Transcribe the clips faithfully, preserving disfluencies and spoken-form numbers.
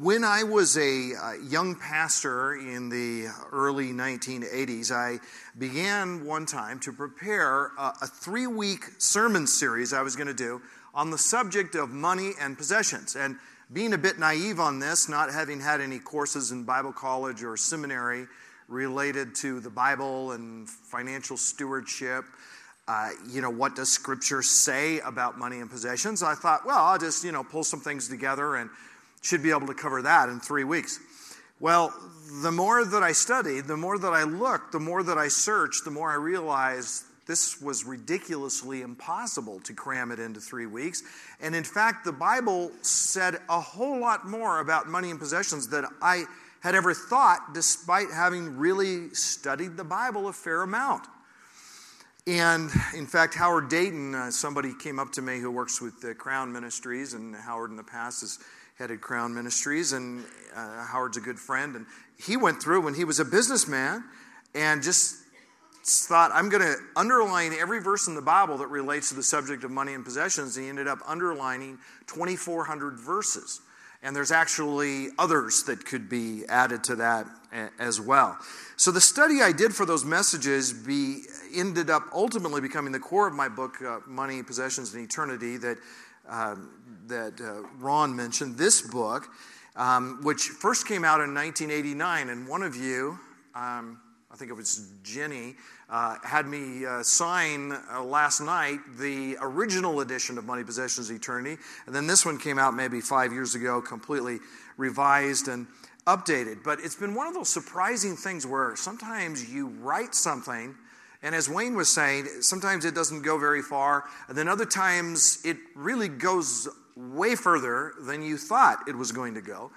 When I was a uh, young pastor in the early nineteen eighties, I began one time to prepare a, a three-week sermon series I was going to do on the subject of money and possessions. And being a bit naive on this, not having had any courses in Bible college or seminary related to the Bible and financial stewardship, Uh, you know, what does Scripture say about money and possessions? I thought, well, I'll just, you know, pull some things together and should be able to cover that in three weeks. Well, the more that I studied, the more that I looked, the more that I searched, the more I realized this was ridiculously impossible to cram it into three weeks. And in fact, the Bible said a whole lot more about money and possessions than I had ever thought, despite having really studied the Bible a fair amount. And in fact, Howard Dayton, uh, somebody came up to me who works with the Crown Ministries, and Howard in the past has headed Crown Ministries, and uh, Howard's a good friend. And he went through when he was a businessman and just thought, I'm going to underline every verse in the Bible that relates to the subject of money and possessions. And he ended up underlining twenty-four hundred verses. And there's actually others that could be added to that as well. So the study I did for those messages be, ended up ultimately becoming the core of my book, uh, Money, Possessions, and Eternity, that uh, that uh, Ron mentioned. This book, um, which first came out in nineteen eighty-nine, and one of you, um, I think it was Jenny, uh, had me uh, sign uh, last night the original edition of Money, Possessions, and Eternity, and then this one came out maybe five years ago, completely revised and updated. But it's been one of those surprising things where sometimes you write something, and as Wayne was saying, sometimes it doesn't go very far, and then other times it really goes way further than you thought it was going to go.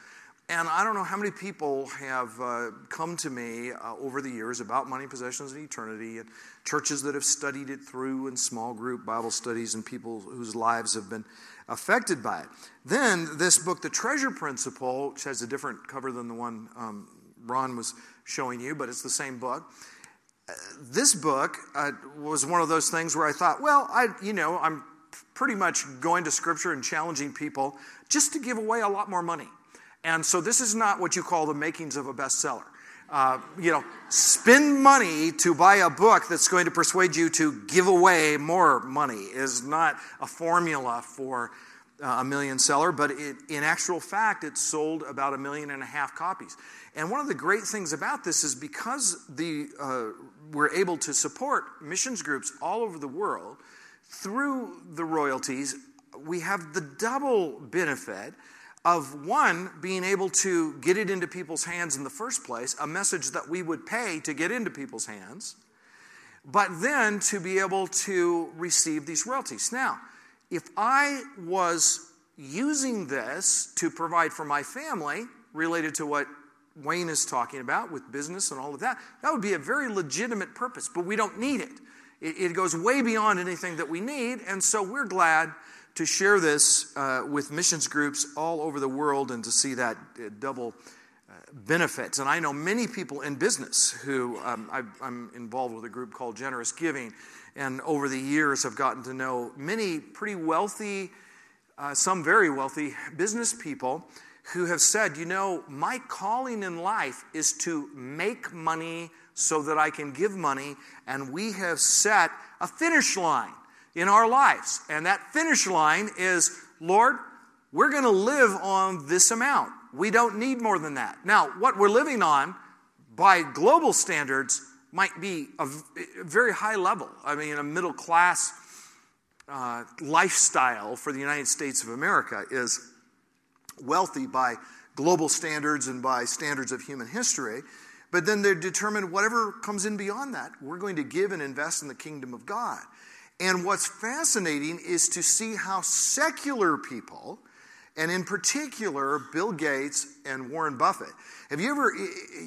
And I don't know how many people have uh, come to me uh, over the years about Money, Possessions, and Eternity, and churches that have studied it through, and small group Bible studies, and people whose lives have been affected by it. Then this book, The Treasure Principle, which has a different cover than the one um, Ron was showing you, but it's the same book. Uh, this book uh, was one of those things where I thought, well, I, you know, I'm pretty much going to Scripture and challenging people just to give away a lot more money. And so this is not what you call the makings of a bestseller. Uh, you know, spend money to buy a book that's going to persuade you to give away more money is not a formula for uh, a million seller, but it, in actual fact, it sold about a million and a half copies. And one of the great things about this is because the uh, we're able to support missions groups all over the world through the royalties, we have the double benefit of one, being able to get it into people's hands in the first place, a message that we would pay to get into people's hands, but then to be able to receive these royalties. Now, if I was using this to provide for my family, related to what Wayne is talking about with business and all of that, that would be a very legitimate purpose, but we don't need it. It goes way beyond anything that we need, and so we're glad to share this uh, with missions groups all over the world and to see that uh, double uh, benefits. And I know many people in business who um, I, I'm involved with a group called Generous Giving, and over the years have gotten to know many pretty wealthy, uh, some very wealthy business people who have said, you know, my calling in life is to make money so that I can give money, and we have set a finish line in our lives. And that finish line is, Lord, we're going to live on this amount. We don't need more than that. Now, what we're living on, by global standards, might be a very high level. I mean, a middle-class uh, lifestyle for the United States of America is wealthy by global standards and by standards of human history. But then they're determined whatever comes in beyond that, we're going to give and invest in the kingdom of God. And what's fascinating is to see how secular people, and in particular Bill Gates and Warren Buffett, have you ever,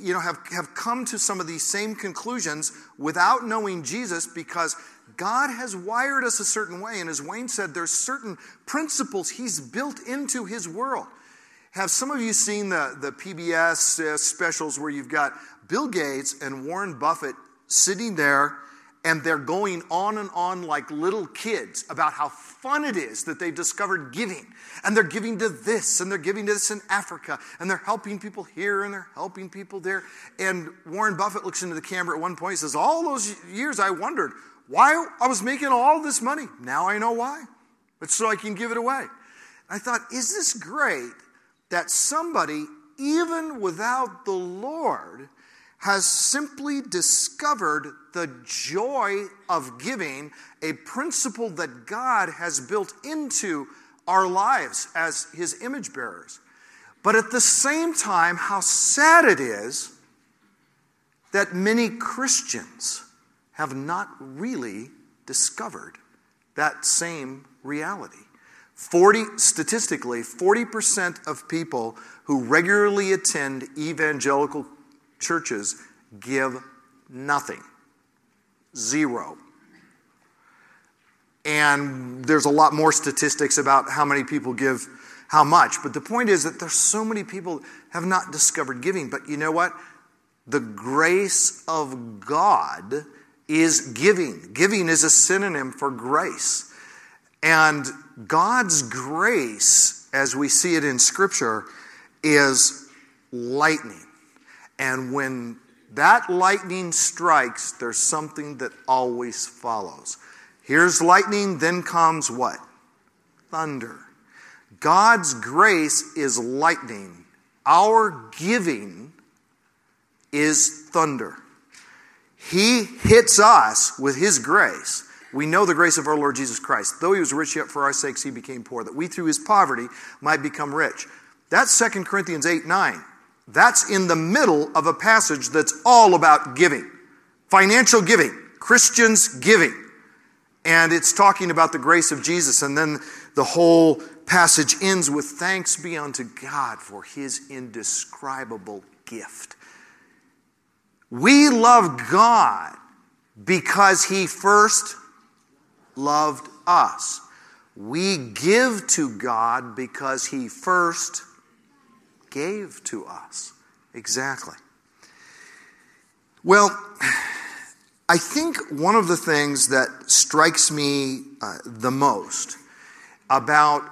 you know, have, have come to some of these same conclusions without knowing Jesus, because God has wired us a certain way. And as Wayne said, there's certain principles He's built into His world. Have some of you seen the, the P B S uh, specials where you've got Bill Gates and Warren Buffett sitting there and they're going on and on like little kids about how fun it is that they discovered giving. And they're giving to this, and they're giving to this in Africa, and they're helping people here, and they're helping people there. And Warren Buffett looks into the camera at one point and says, all those years I wondered why I was making all this money. Now I know why. It's so I can give it away. I thought, is this great that somebody, even without the Lord, has simply discovered the joy of giving, a principle that God has built into our lives as his image bearers. But at the same time, how sad it is that many Christians have not really discovered that same reality. Forty statistically, forty percent of people who regularly attend evangelical churches give nothing. Zero. And there's a lot more statistics about how many people give how much. But the point is that there's so many people have not discovered giving. But you know what? The grace of God is giving. Giving is a synonym for grace. And God's grace, as we see it in Scripture, is lightning. And when that lightning strikes, there's something that always follows. Here's lightning, then comes what? Thunder. God's grace is lightning. Our giving is thunder. He hits us with his grace. We know the grace of our Lord Jesus Christ. Though he was rich, yet for our sakes he became poor, that we through his poverty might become rich. That's Second Corinthians eight nine. That's in the middle of a passage that's all about giving. Financial giving. Christians giving. And it's talking about the grace of Jesus. And then the whole passage ends with thanks be unto God for his indescribable gift. We love God because he first loved us. We give to God because he first gave to us. Exactly. Well, I think one of the things that strikes me uh, the most about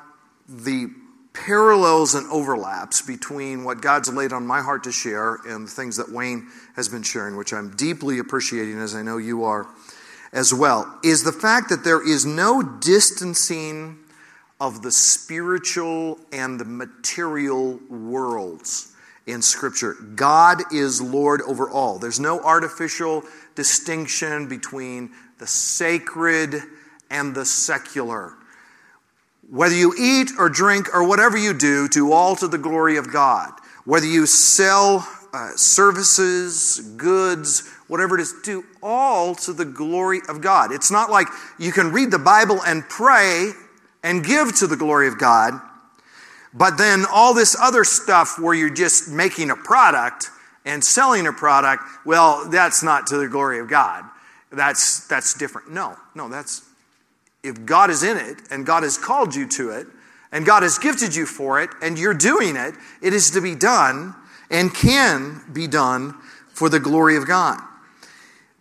the parallels and overlaps between what God's laid on my heart to share and the things that Wayne has been sharing, which I'm deeply appreciating, as I know you are as well, is the fact that there is no distancing of the spiritual and the material worlds in Scripture. God is Lord over all. There's no artificial distinction between the sacred and the secular. Whether you eat or drink or whatever you do, do all to the glory of God. Whether you sell uh, services, goods, whatever it is, do all to the glory of God. It's not like you can read the Bible and pray and give to the glory of God, but then all this other stuff where you're just making a product and selling a product, well, that's not to the glory of God. That's that's different. No, no, that's, if God is in it, and God has called you to it, and God has gifted you for it, and you're doing it, it is to be done, and can be done for the glory of God.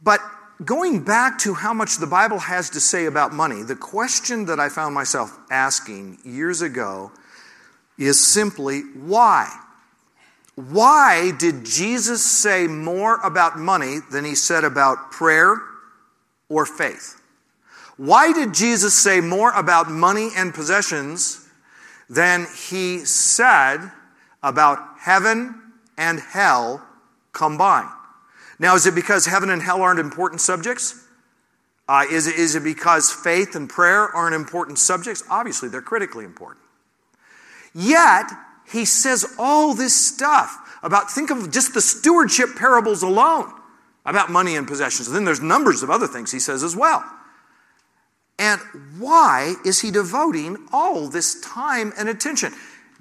But going back to how much the Bible has to say about money, the question that I found myself asking years ago is simply, why? Why did Jesus say more about money than he said about prayer or faith? Why did Jesus say more about money and possessions than he said about heaven and hell combined? Now, is it because heaven and hell aren't important subjects? Uh, is, it, is it because faith and prayer aren't important subjects? Obviously, they're critically important. Yet, he says all this stuff about, think of just the stewardship parables alone about money and possessions. And then there's numbers of other things he says as well. And why is he devoting all this time and attention?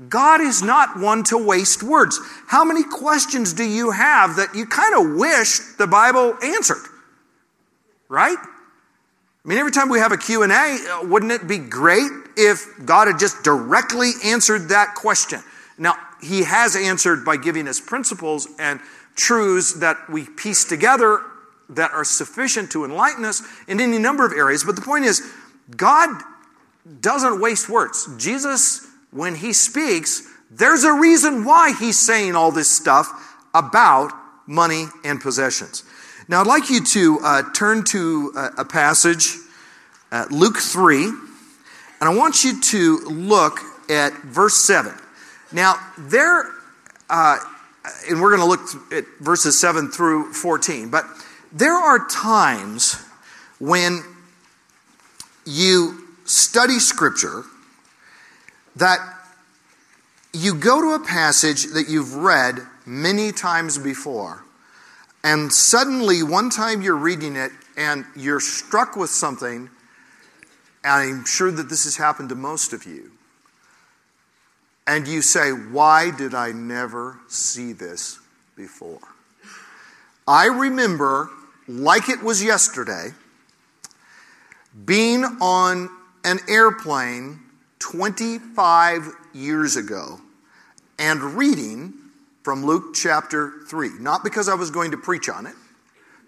God is not one to waste words. How many questions do you have that you kind of wish the Bible answered? Right? I mean, every time we have a Q and A, wouldn't it be great if God had just directly answered that question? Now, he has answered by giving us principles and truths that we piece together that are sufficient to enlighten us in any number of areas. But the point is, God doesn't waste words. Jesus, when he speaks, there's a reason why he's saying all this stuff about money and possessions. Now, I'd like you to uh, turn to uh, a passage, uh, Luke three, and I want you to look at verse seven. Now, there, uh, and we're going to look at verses seven through fourteen, but there are times when you study Scripture that you go to a passage that you've read many times before, and suddenly one time you're reading it and you're struck with something, and I'm sure that this has happened to most of you, and you say, why did I never see this before? I remember, like it was yesterday, being on an airplane twenty-five years ago and reading from Luke chapter three. Not because I was going to preach on it,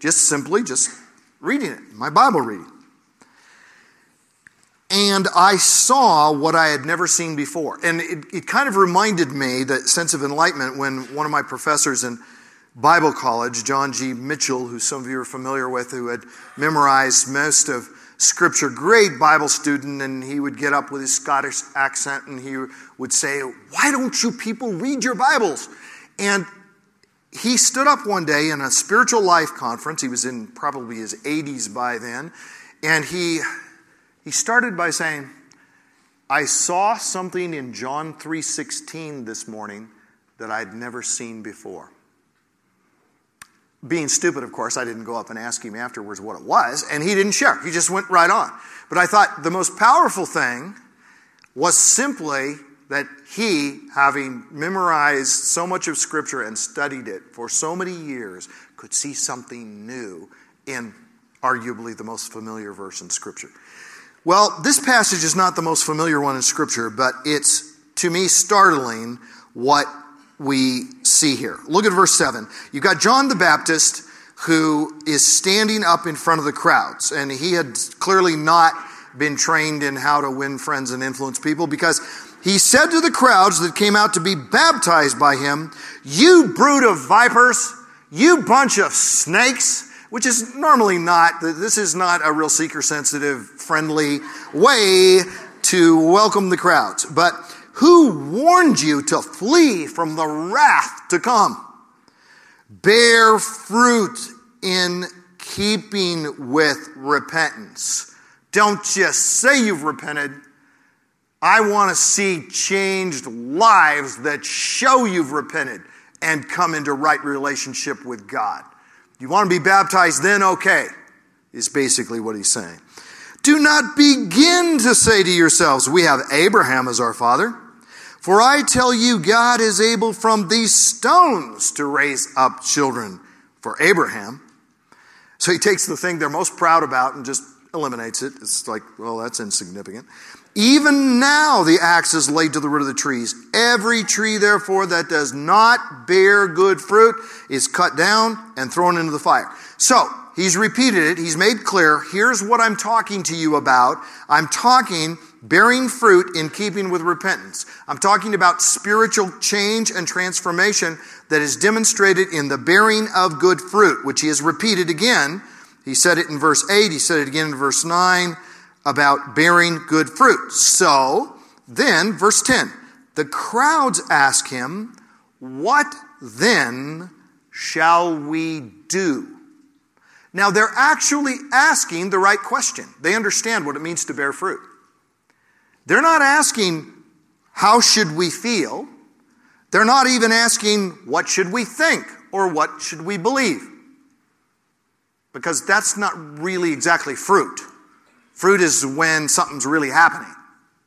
just simply just reading it, my Bible reading. And I saw what I had never seen before. And it, it kind of reminded me, that sense of enlightenment, when one of my professors in Bible college, John G. Mitchell, who some of you are familiar with, who had memorized most of Scripture, great Bible student, and he would get up with his Scottish accent and he would say, why don't you people read your Bibles? And he stood up one day in a spiritual life conference. He was in probably his eighties by then, and he he started by saying, I saw something in John three sixteen this morning that I'd never seen before. Being stupid, of course, I didn't go up and ask him afterwards what it was, and he didn't share. He just went right on. But I thought the most powerful thing was simply that he, having memorized so much of Scripture and studied it for so many years, could see something new in arguably the most familiar verse in Scripture. Well, this passage is not the most familiar one in Scripture, but it's, to me, startling what we see here. Look at verse seven. You've got John the Baptist, who is standing up in front of the crowds, and he had clearly not been trained in how to win friends and influence people, because he said to the crowds that came out to be baptized by him, you brood of vipers, you bunch of snakes, which is normally not, this is not a real seeker-sensitive, friendly way to welcome the crowds. But who warned you to flee from the wrath to come? Bear fruit in keeping with repentance. Don't just say you've repented. I want to see changed lives that show you've repented and come into right relationship with God. You want to be baptized, then okay, is basically what he's saying. Do not begin to say to yourselves, we have Abraham as our father. For I tell you, God is able from these stones to raise up children for Abraham. So he takes the thing they're most proud about and just eliminates it. It's like, well, that's insignificant. Even now the axe is laid to the root of the trees. Every tree, therefore, that does not bear good fruit is cut down and thrown into the fire. So he's repeated it. He's made clear, here's what I'm talking to you about. I'm talking bearing fruit in keeping with repentance. I'm talking about spiritual change and transformation that is demonstrated in the bearing of good fruit, which he has repeated again. He said it in verse eight. He said it again in verse nine about bearing good fruit. So then, verse ten, the crowds ask him, what then shall we do? Now, they're actually asking the right question. They understand what it means to bear fruit. They're not asking, how should we feel? They're not even asking, what should we think or what should we believe? Because that's not really exactly fruit. Fruit is when something's really happening.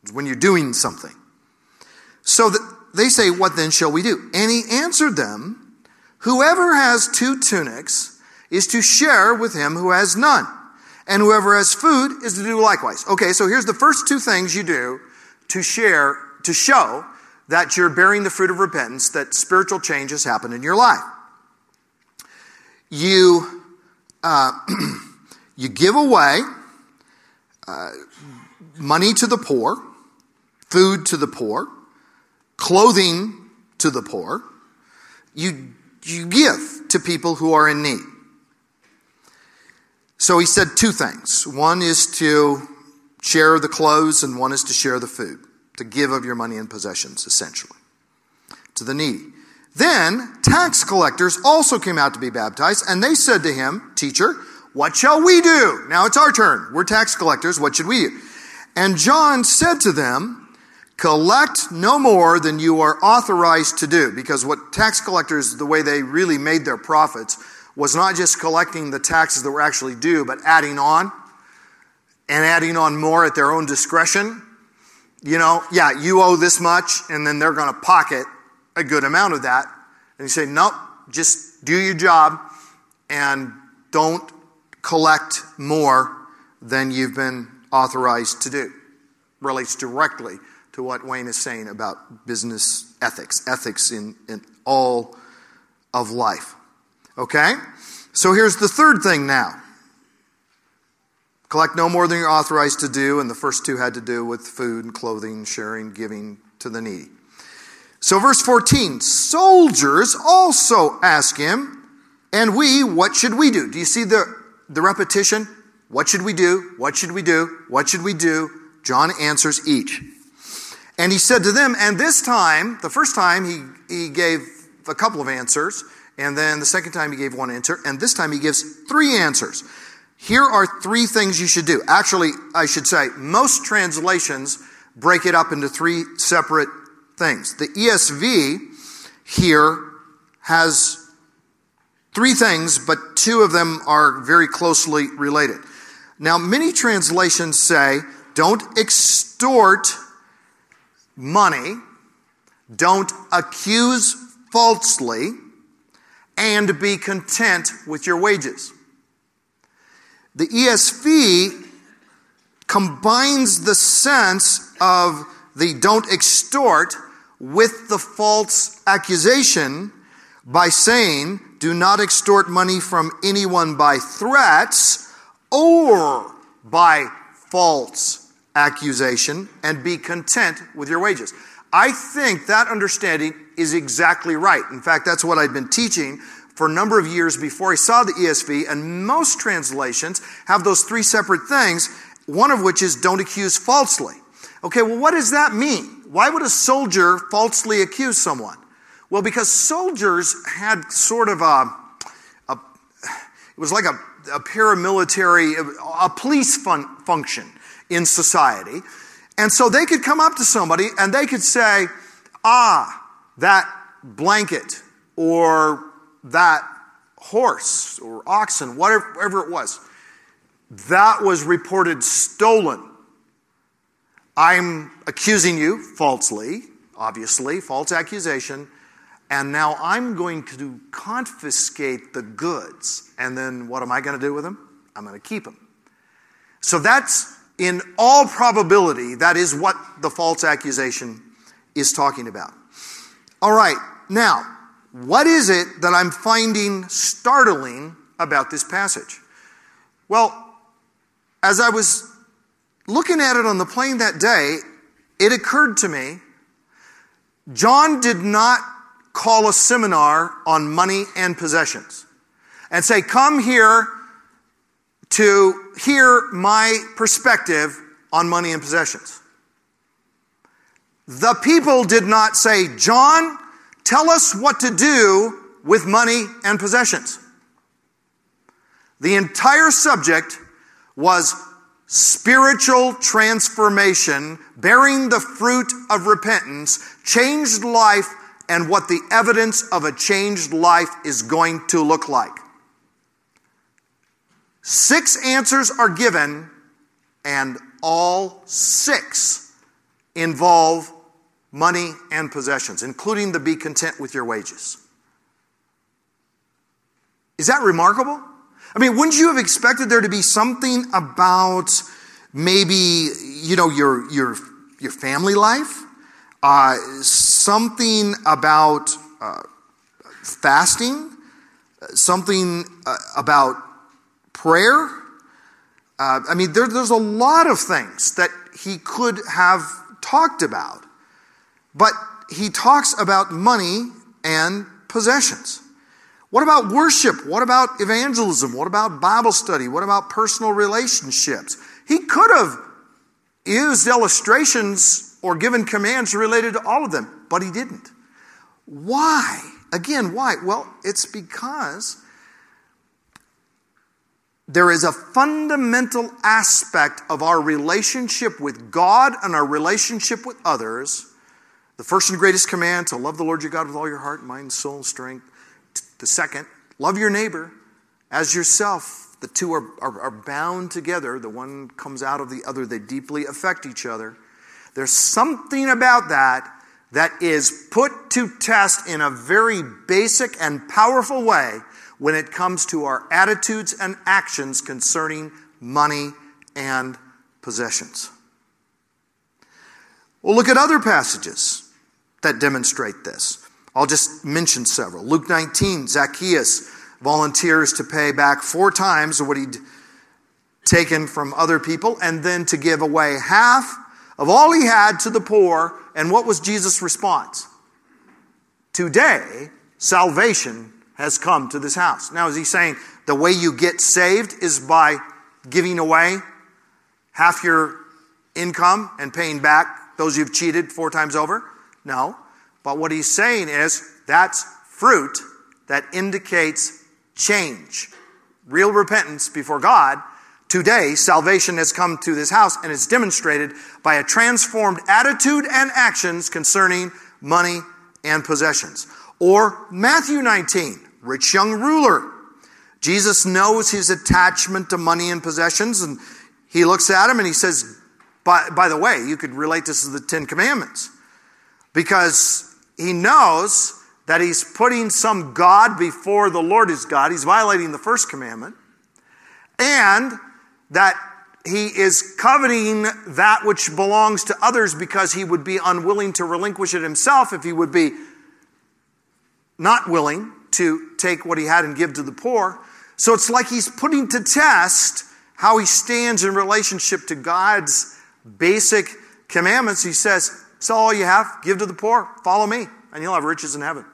It's when you're doing something. So they say, what then shall we do? And he answered them, whoever has two tunics is to share with him who has none. And whoever has food is to do likewise. Okay, so here's the first two things you do to share, to show that you're bearing the fruit of repentance, that spiritual change has happened in your life. You uh, you give away uh, money to the poor, food to the poor, clothing to the poor. You, you give to people who are in need. So he said two things. One is to share the clothes, and one is to share the food, to give of your money and possessions, essentially, to the needy. Then tax collectors also came out to be baptized, and they said to him, "Teacher, what shall we do?" Now it's our turn. We're tax collectors. What should we do? And John said to them, "Collect no more than you are authorized to do." Because what tax collectors, the way they really made their profits, was not just collecting the taxes that were actually due, but adding on and adding on more at their own discretion. You know, yeah, you owe this much, and then they're going to pocket a good amount of that. And you say, nope, just do your job and don't collect more than you've been authorized to do. Relates directly to what Wayne is saying about business ethics, ethics in, in all of life. Okay? So here's the third thing now. Collect no more than you're authorized to do, and the first two had to do with food and clothing, sharing, giving to the needy. So verse fourteen, soldiers also ask him, "And we, what should we do?" Do you see the, the repetition? What should we do? What should we do? What should we do? John answers each. And he said to them, and this time, the first time he, he gave a couple of answers, and then the second time he gave one answer, and this time he gives three answers. Here are three things you should do. Actually, I should say, most translations break it up into three separate things. The E S V here has three things, but two of them are very closely related. Now, many translations say, don't extort money, don't accuse falsely, and be content with your wages. The E S V combines the sense of the don't extort with the false accusation by saying, do not extort money from anyone by threats or by false accusation, and be content with your wages. I think that understanding is exactly right. In fact, that's what I'd been teaching for a number of years before I saw the E S V, and most translations have those three separate things, one of which is don't accuse falsely. Okay, well, what does that mean? Why would a soldier falsely accuse someone? Well, because soldiers had sort of a, a it was like a, a paramilitary, a, a police fun, function in society. And so they could come up to somebody and they could say, ah, that blanket or that horse or oxen, whatever, whatever it was, that was reported stolen. I'm accusing you falsely, obviously, false accusation, and now I'm going to confiscate the goods. And then what am I going to do with them? I'm going to keep them. So that's, in all probability, that is what the false accusation is talking about. All right, now, what is it that I'm finding startling about this passage? Well, as I was looking at it on the plane that day, it occurred to me, John did not call a seminar on money and possessions and say, come here to hear my perspective on money and possessions. The people did not say, John, tell us what to do with money and possessions. The entire subject was spiritual transformation, bearing the fruit of repentance, changed life, and what the evidence of a changed life is going to look like. Six answers are given, and all six involve money and possessions, including the be content with your wages. Is that remarkable? I mean, wouldn't you have expected there to be something about maybe, you know, your your your family life, uh, something about uh, fasting, something uh, about prayer. Uh, I mean, there, there's a lot of things that he could have talked about. But he talks about money and possessions. What about worship? What about evangelism? What about Bible study? What about personal relationships? He could have used illustrations or given commands related to all of them, but he didn't. Why? Again, why? Well, it's because there is a fundamental aspect of our relationship with God and our relationship with others. The first and greatest command, to love the Lord your God with all your heart, mind, soul, and strength. The second, love your neighbor as yourself. The two are, are, are bound together. The one comes out of the other. They deeply affect each other. There's something about that that is put to test in a very basic and powerful way when it comes to our attitudes and actions concerning money and possessions. We'll look at other passages that demonstrate this. I'll just mention several. Luke nineteen, Zacchaeus volunteers to pay back four times what he'd taken from other people and then to give away half of all he had to the poor. And what was Jesus' response? Today, salvation has come to this house. Now, is he saying the way you get saved is by giving away half your income and paying back those you've cheated four times over? No. But what he's saying is that's fruit that indicates change, real repentance before God. Today, salvation has come to this house, and it's demonstrated by a transformed attitude and actions concerning money and possessions. Or Matthew nineteen, rich young ruler. Jesus knows his attachment to money and possessions, and he looks at him and he says, By, by the way, you could relate this to the Ten Commandments, because he knows that he's putting some God before the Lord his God. He's violating the first commandment, and that he is coveting that which belongs to others because he would be unwilling to relinquish it himself if he would be not willing to take what he had and give to the poor. So it's like he's putting to test how he stands in relationship to God's basic commandments. He says, sell all you have, give to the poor, follow me, and you'll have riches in heaven.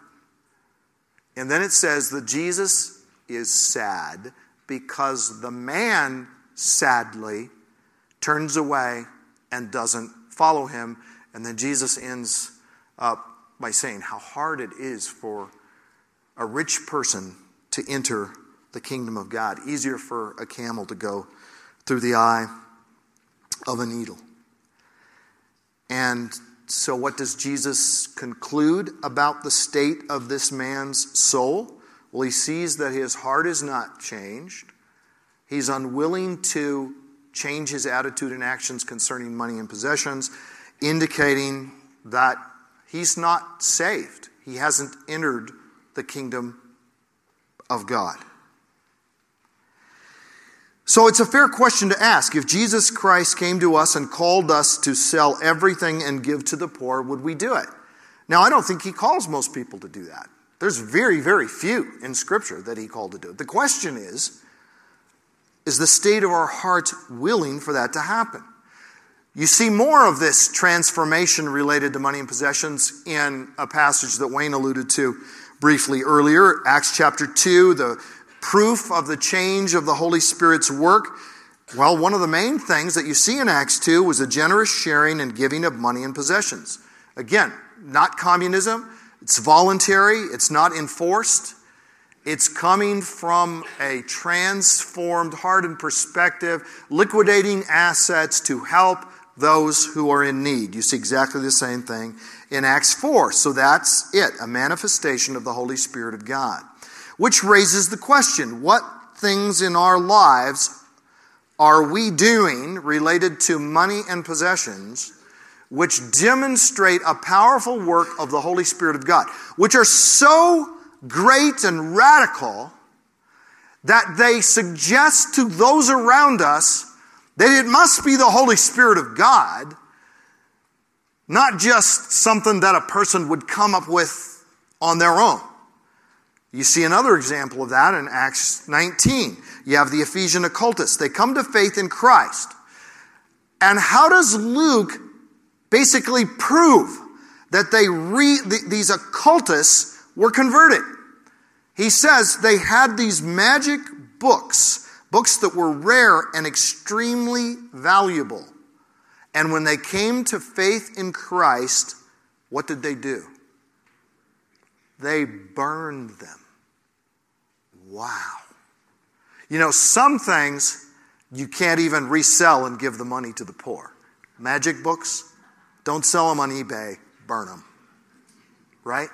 And then it says that Jesus is sad because the man sadly turns away and doesn't follow him. And then Jesus ends up by saying how hard it is for a rich person to enter the kingdom of God. Easier for a camel to go through the eye of a needle. And so what does Jesus conclude about the state of this man's soul? Well, he sees that his heart is not changed. He's unwilling to change his attitude and actions concerning money and possessions, indicating that he's not saved. He hasn't entered the kingdom of God. So it's a fair question to ask. If Jesus Christ came to us and called us to sell everything and give to the poor, would we do it? Now, I don't think he calls most people to do that. There's very, very few in Scripture that he called to do it. The question is, is the state of our hearts willing for that to happen? You see more of this transformation related to money and possessions in a passage that Wayne alluded to briefly earlier, Acts chapter two, the proof of the change of the Holy Spirit's work. Well, one of the main things that you see in Acts two was a generous sharing and giving of money and possessions. Again, not communism. It's voluntary. It's not enforced. It's coming from a transformed heart and perspective, liquidating assets to help those who are in need. You see exactly the same thing in Acts four. So that's it, a manifestation of the Holy Spirit of God. Which raises the question, what things in our lives are we doing related to money and possessions which demonstrate a powerful work of the Holy Spirit of God, which are so great and radical that they suggest to those around us that it must be the Holy Spirit of God, not just something that a person would come up with on their own. You see another example of that in Acts nineteen. You have the Ephesian occultists. They come to faith in Christ. And how does Luke basically prove that they re, th- these occultists were converted? He says they had these magic books, books that were rare and extremely valuable. And when they came to faith in Christ, what did they do? They burned them. Wow. You know, some things you can't even resell and give the money to the poor. Magic books, don't sell them on eBay, burn them. Right?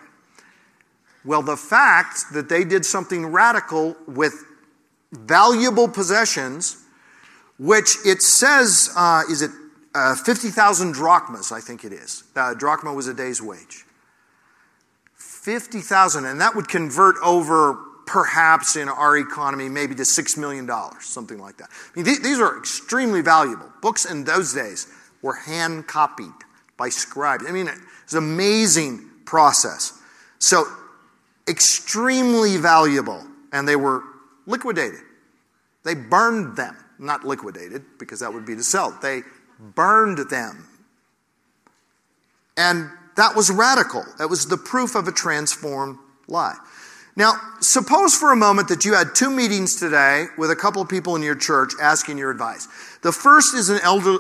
Well, the fact that they did something radical with valuable possessions, which it says, uh, is it uh, fifty thousand drachmas, I think it is. Uh, drachma was a day's wage. fifty thousand, and that would convert over perhaps in our economy maybe to six million dollars, something like that. I mean, th- these are extremely valuable. Books in those days were hand-copied by scribes. I mean, it's an amazing process. So extremely valuable, and they were liquidated. They burned them. Not liquidated, because that would be to sell. They burned them. And that was radical. That was the proof of a transformed life. Now, suppose for a moment that you had two meetings today with a couple of people in your church asking your advice. The first is an elder,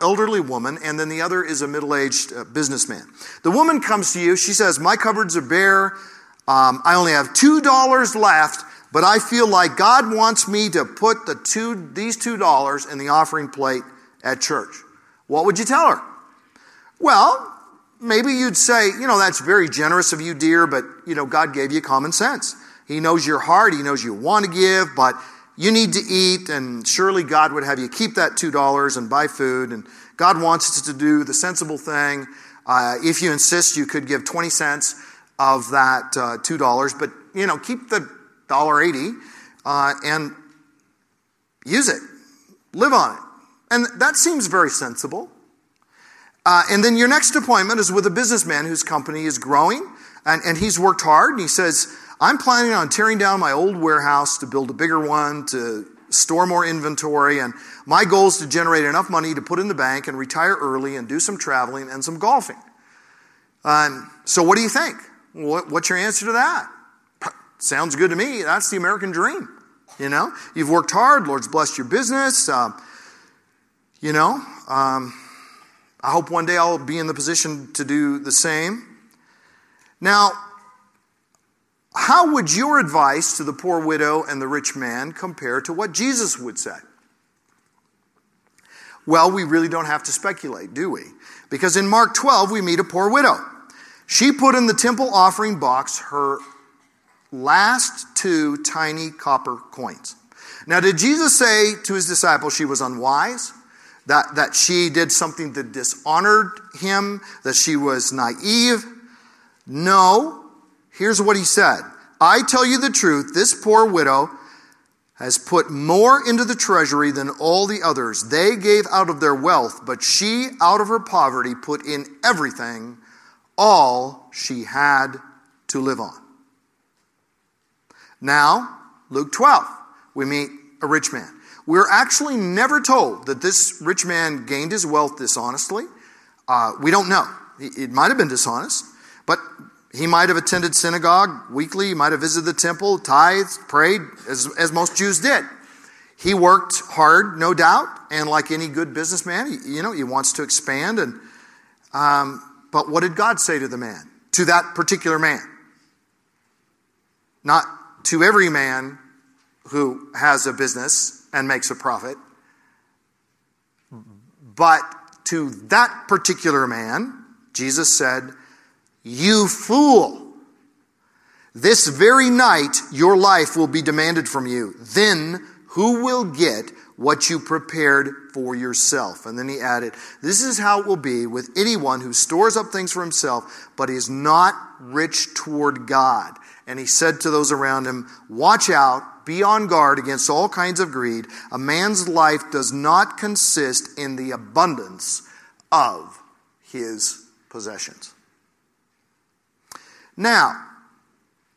elderly woman, and then the other is a middle-aged uh, businessman. The woman comes to you. She says, my cupboards are bare. Um, I only have two dollars left, but I feel like God wants me to put the two these two dollars in the offering plate at church. What would you tell her? Well, maybe you'd say, you know, that's very generous of you, dear, but, you know, God gave you common sense. He knows your heart. He knows you want to give, but you need to eat, and surely God would have you keep that two dollars and buy food, and God wants us to do the sensible thing. Uh, if you insist, you could give twenty cents of that uh, two dollars, but, you know, keep the one dollar and eighty cents uh, and use it. Live on it. And that seems very sensible. Uh, and then your next appointment is with a businessman whose company is growing, and, and he's worked hard, and he says, I'm planning on tearing down my old warehouse to build a bigger one, to store more inventory, and my goal is to generate enough money to put in the bank and retire early and do some traveling and some golfing. Um, so what do you think? What, what's your answer to that? Sounds good to me. That's the American dream, you know? You've worked hard. Lord's blessed your business. Uh, you know, um... I hope one day I'll be in the position to do the same. Now, how would your advice to the poor widow and the rich man compare to what Jesus would say? Well, we really don't have to speculate, do we? Because in Mark twelve, we meet a poor widow. She put in the temple offering box her last two tiny copper coins. Now, did Jesus say to his disciples she was unwise? That, that she did something that dishonored him, that she was naive? No. Here's what he said. I tell you the truth, this poor widow has put more into the treasury than all the others. They gave out of their wealth, but she, out of her poverty, put in everything, all she had to live on. Now, Luke twelve, we meet a rich man. We're actually never told that this rich man gained his wealth dishonestly. Uh, we don't know. It might have been dishonest, but he might have attended synagogue weekly. He might have visited the temple, tithed, prayed, as, as most Jews did. He worked hard, no doubt, and like any good businessman, he, you know, he wants to expand. And um, but what did God say to the man, to that particular man? Not to every man who has a business and makes a profit, but to that particular man, Jesus said, you fool! This very night your life will be demanded from you. Then who will get what you prepared for yourself? And then he added, this is how it will be with anyone who stores up things for himself, but is not rich toward God. And he said to those around him, watch out, be on guard against all kinds of greed. A man's life does not consist in the abundance of his possessions. Now,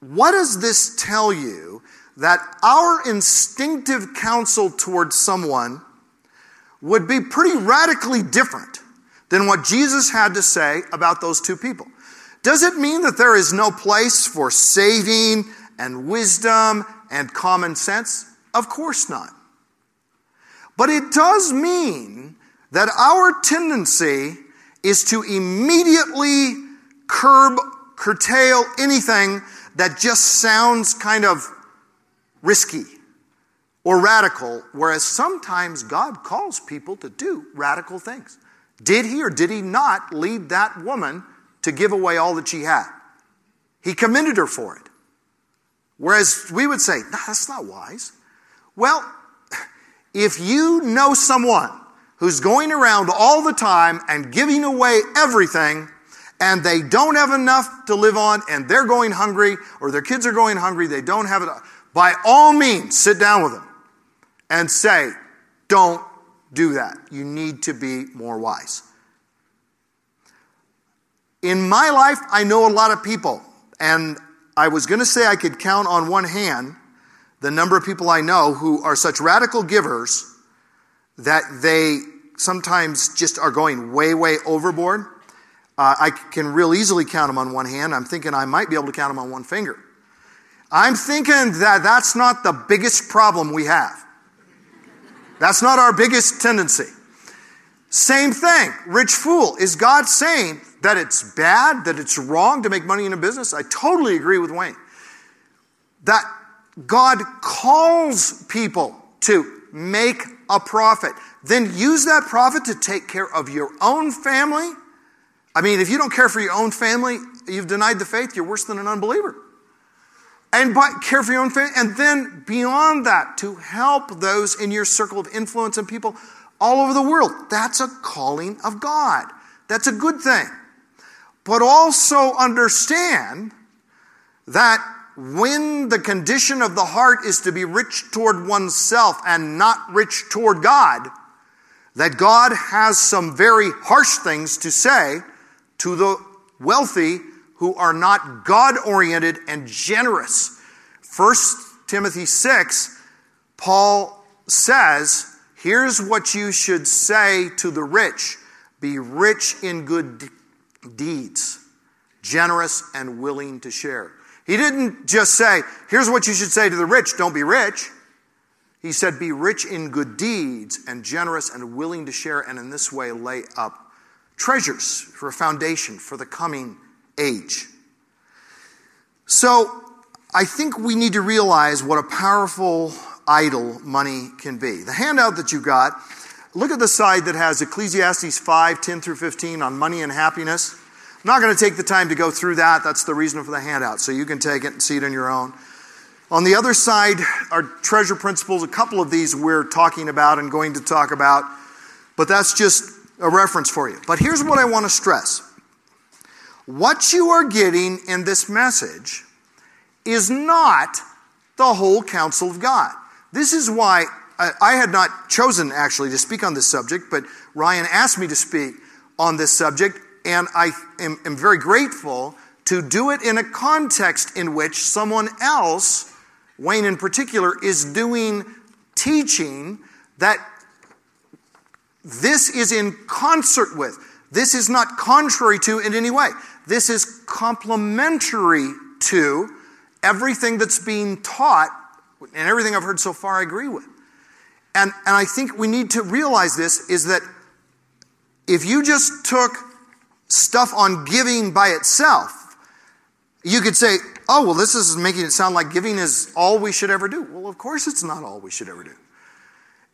What does this tell you? That our instinctive counsel towards someone would be pretty radically different than what Jesus had to say about those two people. Does it mean that there is no place for saving and wisdom and common sense? Of course not. But it does mean that our tendency is to immediately curb, curtail anything that just sounds kind of risky or radical, whereas sometimes God calls people to do radical things. Did he or did he not lead that woman to give away all that she had? He commended her for it. Whereas we would say, nah, that's not wise. Well, if you know someone who's going around all the time and giving away everything, and they don't have enough to live on, and they're going hungry, or their kids are going hungry, they don't have it, by all means, sit down with them and say, don't do that. You need to be more wise. In my life, I know a lot of people, and I was going to say I could count on one hand the number of people I know who are such radical givers that they sometimes just are going way, way overboard. Uh, I can real easily count them on one hand. I'm thinking I might be able to count them on one finger. I'm thinking that that's not the biggest problem we have. That's not our biggest tendency. Same thing, rich fool. Is God saying that it's bad, that it's wrong to make money in a business? I totally agree with Wayne. That God calls people to make a profit. Then use that profit to take care of your own family. I mean, if you don't care for your own family, you've denied the faith, you're worse than an unbeliever. And by, care for your own family. And then beyond that, to help those in your circle of influence and people all over the world. That's a calling of God. That's a good thing. But also understand that when the condition of the heart is to be rich toward oneself and not rich toward God, that God has some very harsh things to say to the wealthy who are not God-oriented and generous. First Timothy six, Paul says, here's what you should say to the rich. Be rich in good de- deeds, generous and willing to share. He didn't just say, here's what you should say to the rich, don't be rich. He said, be rich in good deeds and generous and willing to share, and in this way lay up treasures for a foundation for the coming age. So I think we need to realize what a powerful idol money can be. The handout that you got, look at the side that has Ecclesiastes five, ten through fifteen on money and happiness. I'm not going to take the time to go through that. That's the reason for the handout. So you can take it and see it on your own. On the other side are treasure principles. A couple of these we're talking about and going to talk about, but that's just a reference for you. But here's what I want to stress. What you are getting in this message is not the whole counsel of God. This is why I had not chosen actually to speak on this subject, but Ryan asked me to speak on this subject, and I am, am very grateful to do it in a context in which someone else, Wayne in particular, is doing teaching that this is in concert with. This is not contrary to in any way. This is complementary to everything that's being taught, and everything I've heard so far I agree with. And, and I think we need to realize this, is that if you just took stuff on giving by itself, you could say, oh, well, this is making it sound like giving is all we should ever do. Well, of course it's not all we should ever do.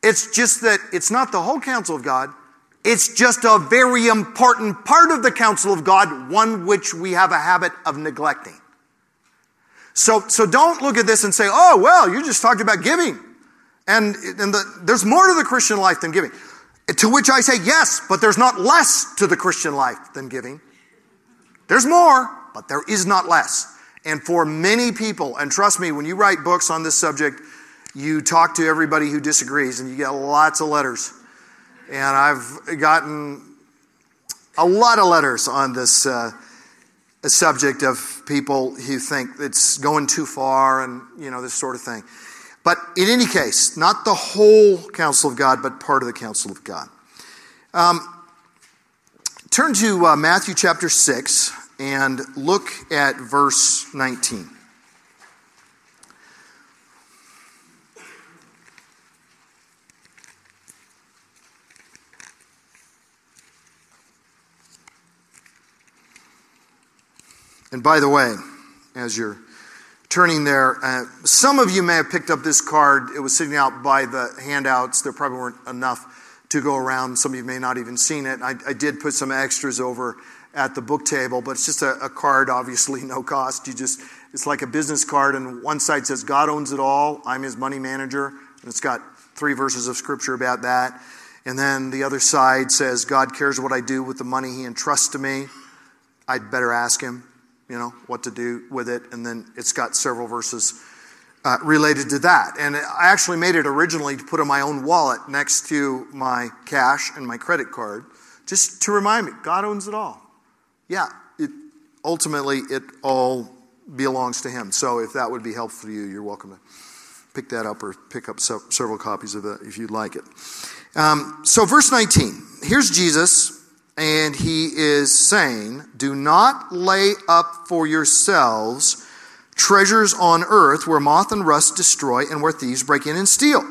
It's just that it's not the whole counsel of God. It's just a very important part of the counsel of God, one which we have a habit of neglecting. So, so don't look at this and say, oh, well, you just talked about giving. And, and the, there's more to the Christian life than giving. To which I say, yes, but there's not less to the Christian life than giving. There's more, but there is not less. And for many people, and trust me, when you write books on this subject, you talk to everybody who disagrees, and you get lots of letters. And I've gotten a lot of letters on this uh, a subject of people who think it's going too far and, you know, this sort of thing. But in any case, not the whole counsel of God, but part of the counsel of God. Um, turn to uh, Matthew chapter six and look at verse nineteen. And by the way, as you're turning there, uh, some of you may have picked up this card. It was sitting out by the handouts. There probably weren't enough to go around. Some of you may not even seen it. I, I did put some extras over at the book table, but it's just a, a card, obviously, no cost. You just, it's like a business card, and one side says, God owns it all, I'm his money manager, and it's got three verses of scripture about that. And then the other side says, God cares what I do with the money he entrusts to me. I'd better ask him, you know, what to do with it. And then it's got several verses uh, related to that. And I actually made it originally to put in my own wallet next to my cash and my credit card, just to remind me, God owns it all. Yeah, it, ultimately it all belongs to him. So if that would be helpful to you, you're welcome to pick that up or pick up so, several copies of that if you'd like it. Um, so verse nineteen, here's Jesus. And he is saying, do not lay up for yourselves treasures on earth where moth and rust destroy and where thieves break in and steal.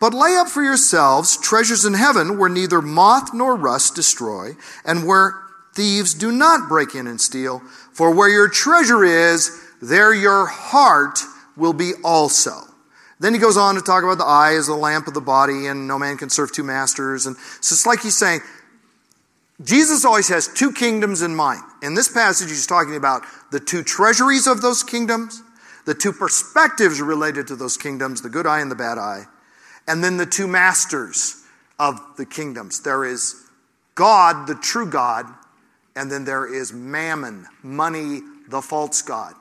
But lay up for yourselves treasures in heaven where neither moth nor rust destroy and where thieves do not break in and steal. For where your treasure is, there your heart will be also. Then he goes on to talk about the eye as the lamp of the body and no man can serve two masters. And so it's like he's saying, Jesus always has two kingdoms in mind. In this passage, he's talking about the two treasuries of those kingdoms, the two perspectives related to those kingdoms, the good eye and the bad eye, and then the two masters of the kingdoms. There is God, the true God, and then there is mammon, money, the false god.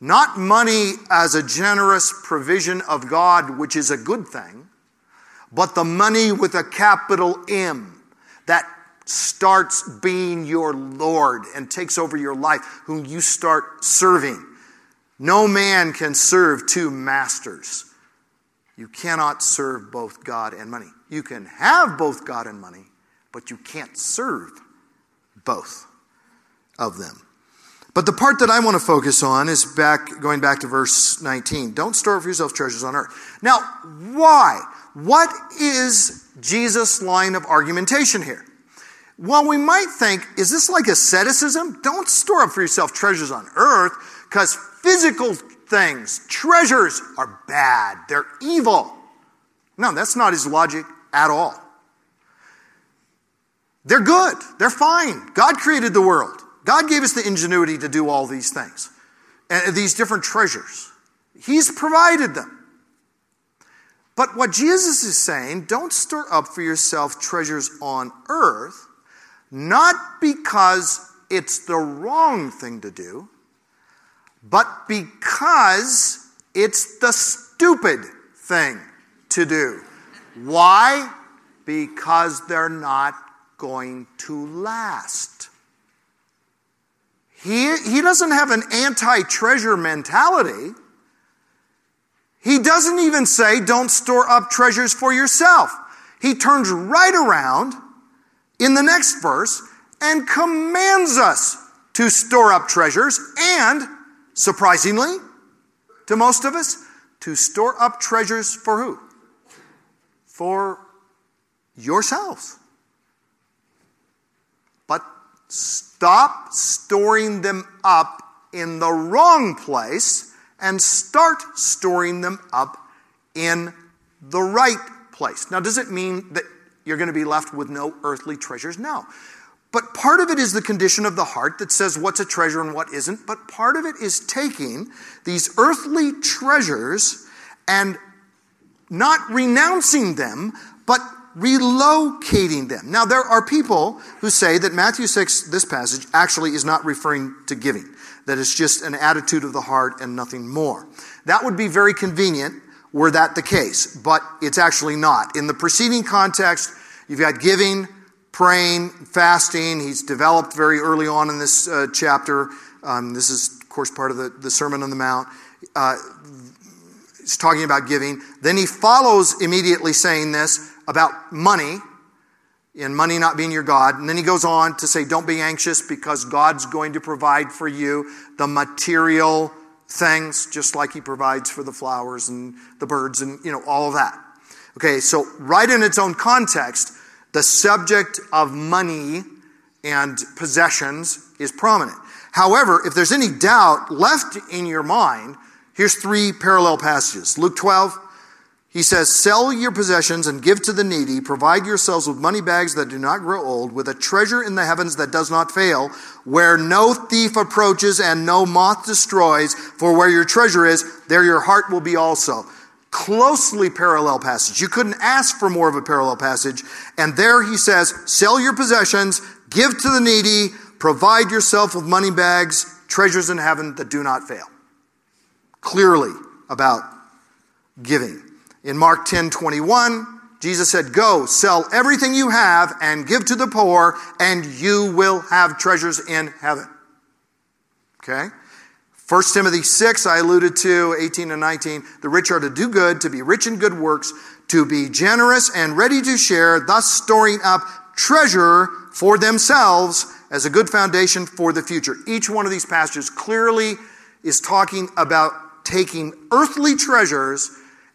Not money as a generous provision of God, which is a good thing, but the money with a capital M, that starts being your Lord and takes over your life, whom you start serving. No man can serve two masters. You cannot serve both God and money. You can have both God and money, but you can't serve both of them. But the part that I want to focus on is back, going back to verse nineteen. Don't store for yourself treasures on earth. Now, why? What is Jesus' line of argumentation here? Well, we might think, is this like asceticism? Don't store up for yourself treasures on earth, because physical things, treasures, are bad. They're evil. No, that's not his logic at all. They're good. They're fine. God created the world. God gave us the ingenuity to do all these things, and these different treasures. He's provided them. But what Jesus is saying, don't store up for yourself treasures on earth, not because it's the wrong thing to do, but because it's the stupid thing to do. Why? Because they're not going to last. He, he doesn't have an anti-treasure mentality. He doesn't even say, don't store up treasures for yourself. He turns right around in the next verse and commands us to store up treasures and, surprisingly to most of us, to store up treasures for who? For yourselves. But stop storing them up in the wrong place and start storing them up in the right place. Now, does it mean that you're going to be left with no earthly treasures? No. But part of it is the condition of the heart that says what's a treasure and what isn't. But part of it is taking these earthly treasures and not renouncing them, but relocating them. Now, there are people who say that Matthew six, this passage, actually is not referring to giving, that it's just an attitude of the heart and nothing more. That would be very convenient were that the case, but it's actually not. In the preceding context, you've got giving, praying, fasting. He's developed very early on in this uh, chapter Um, this is, of course, part of the, the Sermon on the Mount. Uh, he's talking about giving. Then he follows immediately saying this about money, and money not being your God. And then he goes on to say, don't be anxious because God's going to provide for you the material things, just like he provides for the flowers and the birds and, you know, all of that. Okay, so right in its own context, the subject of money and possessions is prominent. However, if there's any doubt left in your mind, here's three parallel passages. Luke twelve, he says, sell your possessions and give to the needy. Provide yourselves with money bags that do not grow old, with a treasure in the heavens that does not fail, where no thief approaches and no moth destroys. For where your treasure is, there your heart will be also. Closely parallel passage. You couldn't ask for more of a parallel passage. And there he says, sell your possessions, give to the needy, provide yourself with money bags, treasures in heaven that do not fail. Clearly about giving. In Mark ten twenty-one, Jesus said, go, sell everything you have and give to the poor, and you will have treasures in heaven. Okay? First Timothy six, I alluded to, eighteen and nineteen, the rich are to do good, to be rich in good works, to be generous and ready to share, thus storing up treasure for themselves as a good foundation for the future. Each one of these passages clearly is talking about taking earthly treasures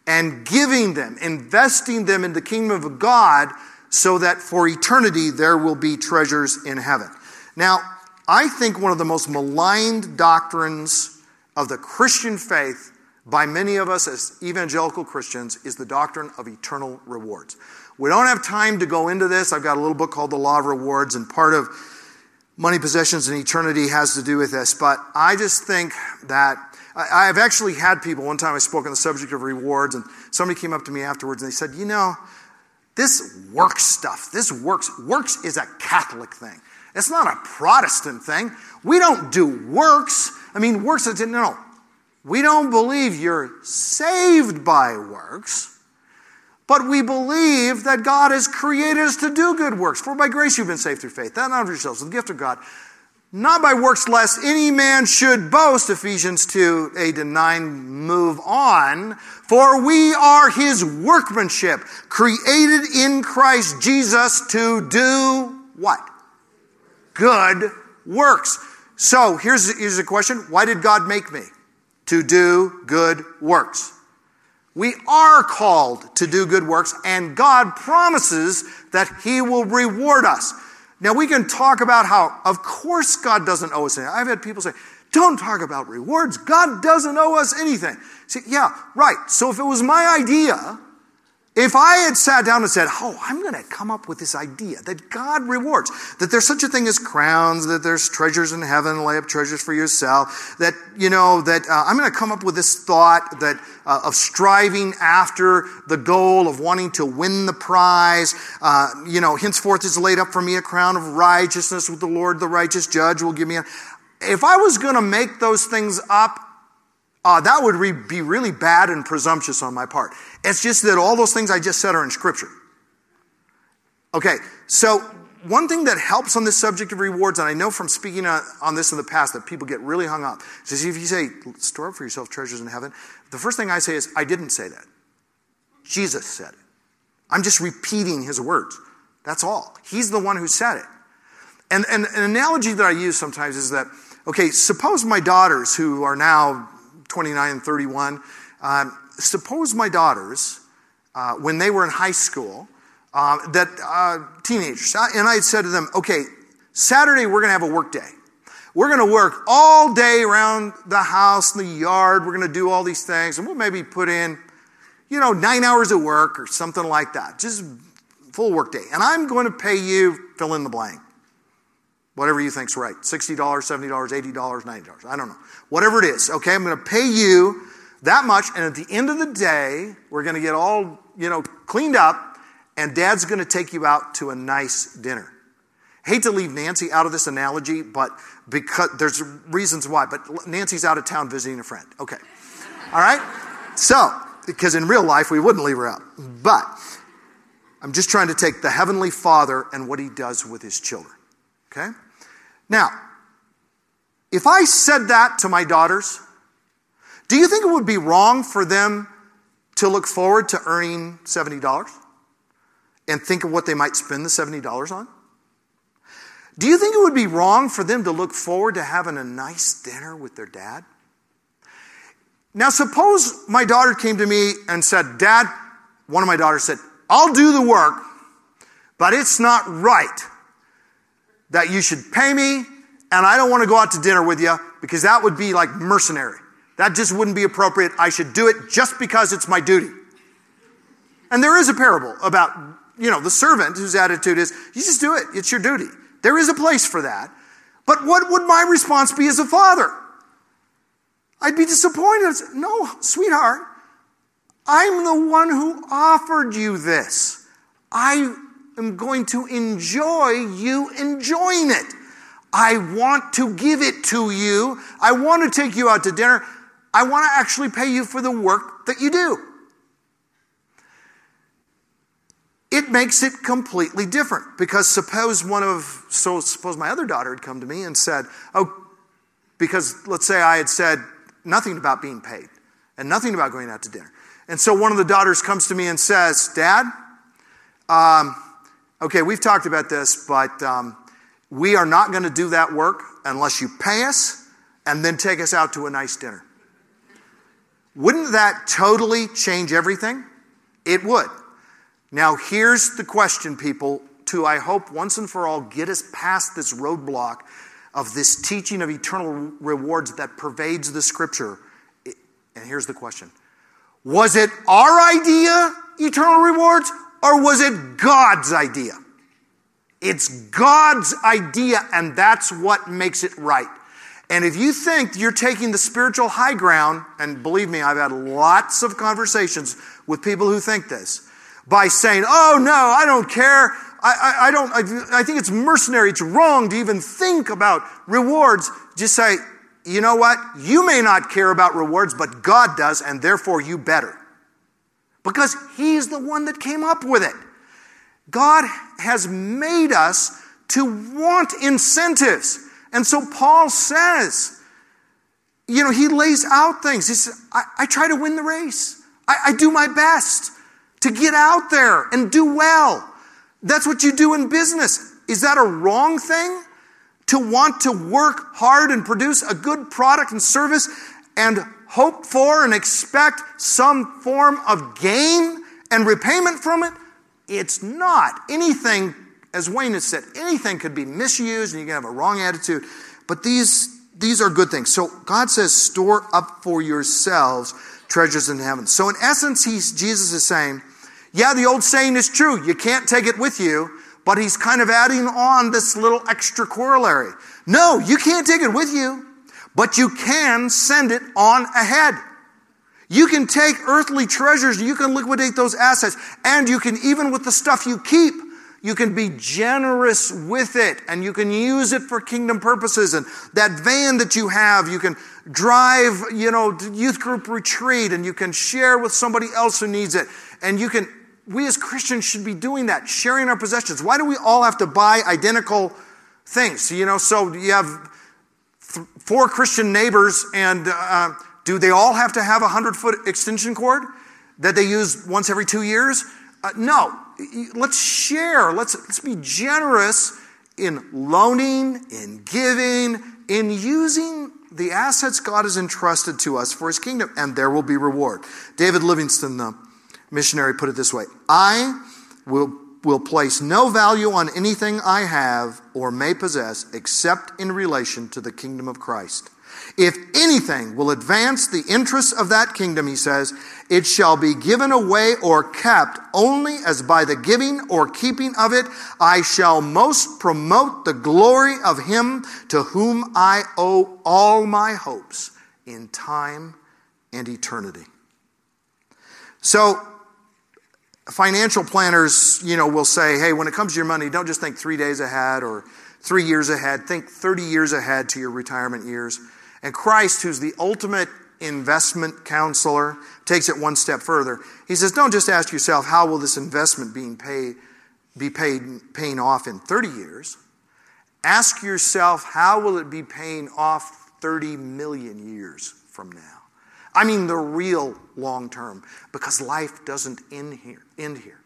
and giving them, investing them in the kingdom of God so that for eternity there will be treasures in heaven. Now, I think one of the most maligned doctrines of the Christian faith by many of us as evangelical Christians is the doctrine of eternal rewards. We don't have time to go into this. I've got a little book called The Law of Rewards, and part of Money, Possessions, and Eternity has to do with this. But I just think that I, I've actually had people, one time I spoke on the subject of rewards, and somebody came up to me afterwards and they said, you know, this works stuff, this works, works is a Catholic thing. It's not a Protestant thing. We don't do works. I mean, works, no, no. We don't believe you're saved by works, but we believe that God has created us to do good works. For by grace you've been saved through faith, that not of yourselves, the gift of God. Not by works, lest any man should boast, Ephesians two, eight and nine, move on. For we are his workmanship, created in Christ Jesus to do what? Good works. So here's, here's the question. Why did God make me? To do good works. We are called to do good works, and God promises that he will reward us. Now, we can talk about how, of course, God doesn't owe us anything. I've had people say, don't talk about rewards. God doesn't owe us anything. See, yeah, right. So if it was my idea, if I had sat down and said, oh, I'm going to come up with this idea that God rewards, that there's such a thing as crowns, that there's treasures in heaven, lay up treasures for yourself, that, you know, that uh, I'm going to come up with this thought that uh, of striving after the goal of wanting to win the prize. Uh, you know, henceforth is laid up for me a crown of righteousness with the Lord, the righteous judge will give me. A... If I was going to make those things up, Uh, that would re- be really bad and presumptuous on my part. It's just that all those things I just said are in Scripture. Okay, so one thing that helps on this subject of rewards, and I know from speaking on, on this in the past that people get really hung up, is if you say, store up for yourself treasures in heaven, the first thing I say is, I didn't say that. Jesus said it. I'm just repeating his words. That's all. He's the one who said it. And, and an analogy that I use sometimes is that, okay, suppose my daughters who are now twenty-nine and thirty-one. Um, suppose my daughters, uh, when they were in high school, uh, that uh, teenagers, and I had said to them, okay, Saturday we're going to have a work day. We're going to work all day around the house, the yard. We're going to do all these things, and we'll maybe put in, you know, nine hours of work or something like that, just full work day. And I'm going to pay you, fill in the blank, whatever you think's right, sixty dollars, seventy dollars, eighty dollars, ninety dollars, I don't know. Whatever it is, okay, I'm going to pay you that much, and at the end of the day, we're going to get all, you know, cleaned up, and Dad's going to take you out to a nice dinner. I hate to leave Nancy out of this analogy, but because there's reasons why, but Nancy's out of town visiting a friend. Okay, all right? So, because in real life, we wouldn't leave her out, but I'm just trying to take the Heavenly Father and what he does with his children, okay? Now, If I said that to my daughters, do you think it would be wrong for them to look forward to earning seventy dollars and think of what they might spend the seventy dollars on? Do you think it would be wrong for them to look forward to having a nice dinner with their dad? Now, suppose my daughter came to me and said, Dad, one of my daughters said, I'll do the work, but it's not right that you should pay me, and I don't want to go out to dinner with you because that would be like mercenary. That just wouldn't be appropriate. I should do it just because it's my duty. And there is a parable about, you know, the servant whose attitude is, you just do it. It's your duty. There is a place for that. But what would my response be as a father? I'd be disappointed. No, sweetheart, I'm the one who offered you this. I am going to enjoy you enjoying it. I want to give it to you. I want to take you out to dinner. I want to actually pay you for the work that you do. It makes it completely different because suppose one of, so suppose my other daughter had come to me and said, oh, because let's say I had said nothing about being paid and nothing about going out to dinner. And so one of the daughters comes to me and says, Dad, um, okay, we've talked about this, but um, we are not going to do that work unless you pay us and then take us out to a nice dinner. Wouldn't that totally change everything? It would. Now, here's the question, people, to, I hope, once and for all, get us past this roadblock of this teaching of eternal rewards that pervades the Scripture. And here's the question. Was it our idea, eternal rewards, or was it God's idea? It's God's idea, and that's what makes it right. And if you think you're taking the spiritual high ground, and believe me, I've had lots of conversations with people who think this, by saying, oh, no, I don't care. I, I, I don't, I, I think it's mercenary. It's wrong to even think about rewards. Just say, you know what? You may not care about rewards, but God does, and therefore you better. Because he's the one that came up with it. God has made us to want incentives. And so Paul says, you know, he lays out things. He says, I, I try to win the race. I, I do my best to get out there and do well. That's what you do in business. Is that a wrong thing? To want to work hard and produce a good product and service and hope for and expect some form of gain and repayment from it? It's not. Anything, as Wayne has said, anything could be misused and you can have a wrong attitude. But these these are good things. So God says, store up for yourselves treasures in heaven. So in essence, he's, Jesus is saying, yeah, the old saying is true. You can't take it with you, but he's kind of adding on this little extra corollary. No, you can't take it with you, but you can send it on ahead. You can take earthly treasures, you can liquidate those assets, and you can, even with the stuff you keep, you can be generous with it, and you can use it for kingdom purposes. And that van that you have, you can drive, you know, to youth group retreat, and you can share with somebody else who needs it. And you can, we as Christians should be doing that, sharing our possessions. Why do we all have to buy identical things? You know, so you have th- four Christian neighbors, and uh, do they all have to have a hundred-foot extension cord that they use once every two years? Uh, no. Let's share. Let's, let's be generous in loaning, in giving, in using the assets God has entrusted to us for his kingdom, and there will be reward. David Livingston, the missionary, put it this way. I will, will place no value on anything I have or may possess except in relation to the kingdom of Christ. If anything will advance the interests of that kingdom, he says, it shall be given away or kept only as by the giving or keeping of it I shall most promote the glory of him to whom I owe all my hopes in time and eternity. So financial planners, you know, will say, hey, when it comes to your money, don't just think three days ahead or three years ahead. Think thirty years ahead to your retirement years. And Christ, who's the ultimate investment counselor, takes it one step further. He says, don't just ask yourself, how will this investment being paid, be paid, paying off in thirty years? Ask yourself, how will it be paying off thirty million years from now. I mean the real long term, because life doesn't end here. End here.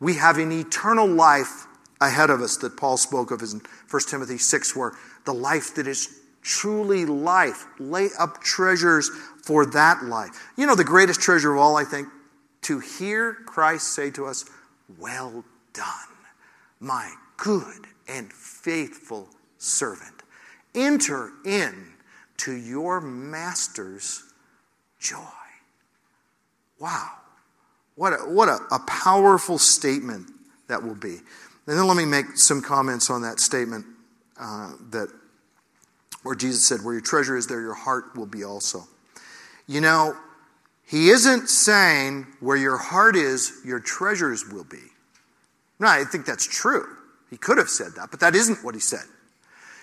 We have an eternal life ahead of us that Paul spoke of in First Timothy six, where the life that is truly life, lay up treasures for that life. You know, the greatest treasure of all, I think, to hear Christ say to us, "Well done, my good and faithful servant. Enter in to your master's joy." Wow. What a, what a, a powerful statement that will be. And then let me make some comments on that statement uh, that where Jesus said, where your treasure is, there your heart will be also. You know, he isn't saying where your heart is, your treasures will be. No, I think that's true. He could have said that, but that isn't what he said.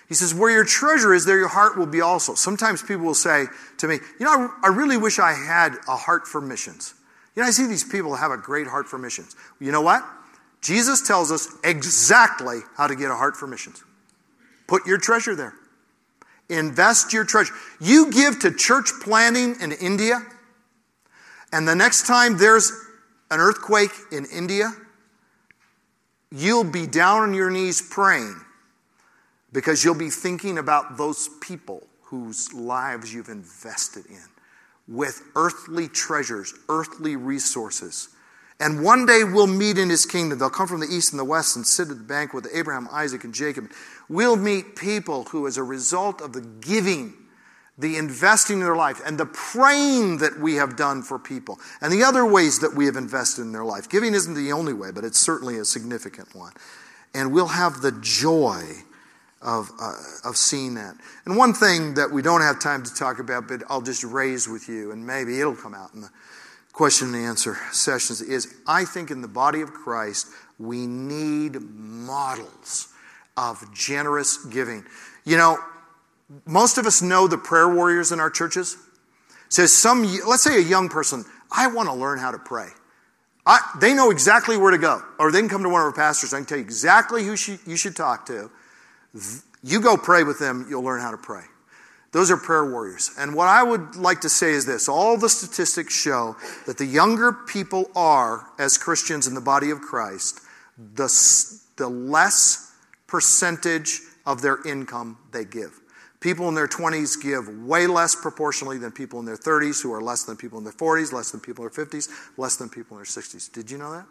He says, where your treasure is, there your heart will be also. Sometimes people will say to me, you know, I really wish I had a heart for missions. You know, I see these people have a great heart for missions. You know what? Jesus tells us exactly how to get a heart for missions. Put your treasure there. Invest your treasure. You give to church planting in India, and the next time there's an earthquake in India, you'll be down on your knees praying, because you'll be thinking about those people whose lives you've invested in with earthly treasures, earthly resources. And one day we'll meet in his kingdom. They'll come from the east and the west and sit at the banquet with Abraham, Isaac, and Jacob. We'll meet people who, as a result of the giving, the investing in their life, and the praying that we have done for people, and the other ways that we have invested in their life. Giving isn't the only way, but it's certainly a significant one. And we'll have the joy of uh, of seeing that. And one thing that we don't have time to talk about, but I'll just raise with you, and maybe it'll come out in the question and answer sessions, is I think in the body of Christ, we need models of generous giving. You know, most of us know the prayer warriors in our churches. So some, let's say a young person, I want to learn how to pray. I, they know exactly where to go. Or they can come to one of our pastors. I can tell you exactly who she, you should talk to. You go pray with them, you'll learn how to pray. Those are prayer warriors. And what I would like to say is this. All the statistics show that the younger people are, as Christians in the body of Christ, the, the less percentage of their income they give. People in their twenties give way less proportionally than people in their thirties, who are less than people in their forties, less than people in their fifties, less than people in their sixties. Did you know that?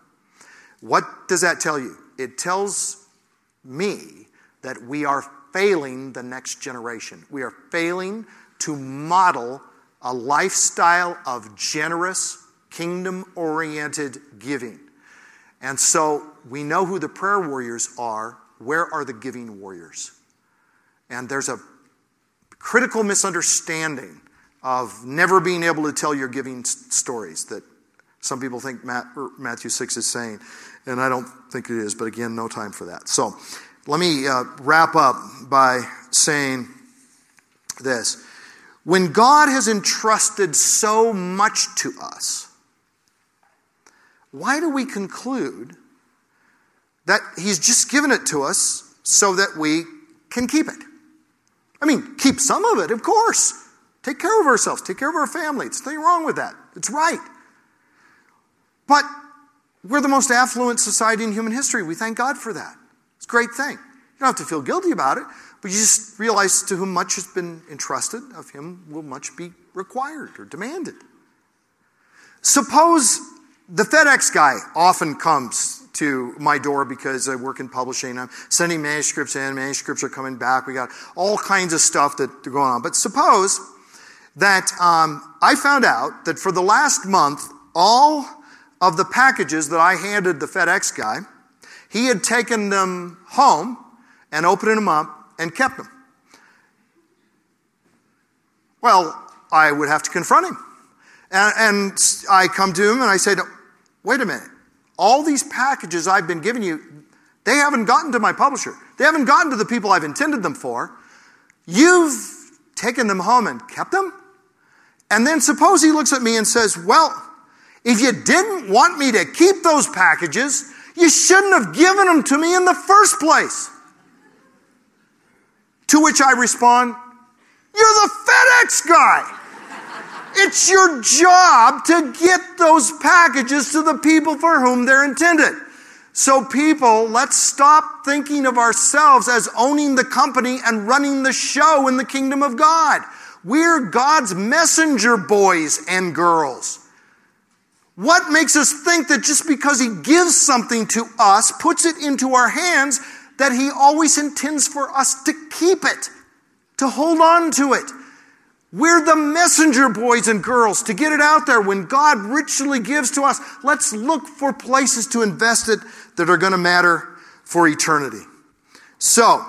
What does that tell you? It tells me that we are failing the next generation. We are failing to model a lifestyle of generous, kingdom-oriented giving. And so we know who the prayer warriors are. Where are the giving warriors? And there's a critical misunderstanding of never being able to tell your giving stories that some people think Matthew six is saying. And I don't think it is, but again, no time for that. So let me uh, wrap up by saying this. When God has entrusted so much to us, why do we conclude that he's just given it to us so that we can keep it? I mean, keep some of it, of course. Take care of ourselves. Take care of our family. There's nothing wrong with that. It's right. But we're the most affluent society in human history. We thank God for that. It's a great thing. You don't have to feel guilty about it, but you just realize to whom much has been entrusted, of him will much be required or demanded. Suppose the FedEx guy often comes to my door because I work in publishing. I'm sending manuscripts in. Manuscripts are coming back. We got all kinds of stuff that's going on. But suppose that um, I found out that for the last month, all of the packages that I handed the FedEx guy, he had taken them home and opened them up and kept them. Well, I would have to confront him. And, and I come to him and I say, no, wait a minute. All these packages I've been giving you, they haven't gotten to my publisher. They haven't gotten to the people I've intended them for. You've taken them home and kept them? And then suppose he looks at me and says, well, if you didn't want me to keep those packages, you shouldn't have given them to me in the first place. To which I respond, You're the FedEx guy. It's your job to get those packages to the people for whom they're intended. So people, let's stop thinking of ourselves as owning the company and running the show in the kingdom of God. We're God's messenger boys and girls. What makes us think that just because he gives something to us, puts it into our hands, that he always intends for us to keep it, to hold on to it? We're the messenger boys and girls to get it out there. When God richly gives to us, let's look for places to invest it that are going to matter for eternity. So,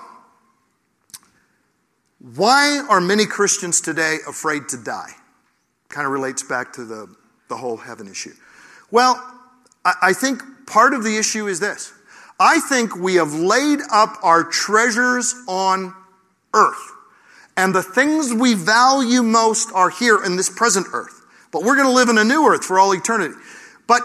why are many Christians today afraid to die? Kind of relates back to the, the whole heaven issue. Well, I, I think part of the issue is this. I think we have laid up our treasures on earth. And the things we value most are here in this present earth. But we're going to live in a new earth for all eternity. But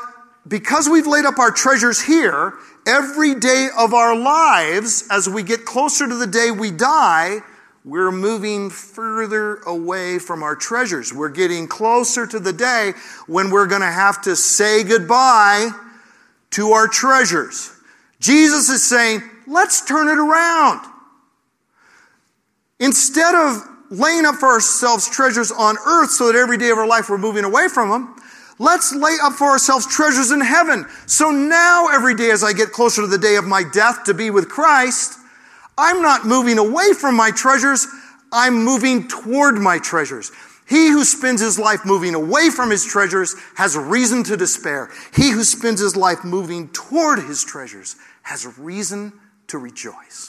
because we've laid up our treasures here, every day of our lives, as we get closer to the day we die, we're moving further away from our treasures. We're getting closer to the day when we're going to have to say goodbye to our treasures. Jesus is saying, let's turn it around. Instead of laying up for ourselves treasures on earth so that every day of our life we're moving away from them, let's lay up for ourselves treasures in heaven. So now every day as I get closer to the day of my death to be with Christ, I'm not moving away from my treasures, I'm moving toward my treasures. He who spends his life moving away from his treasures has reason to despair. He who spends his life moving toward his treasures has reason to rejoice.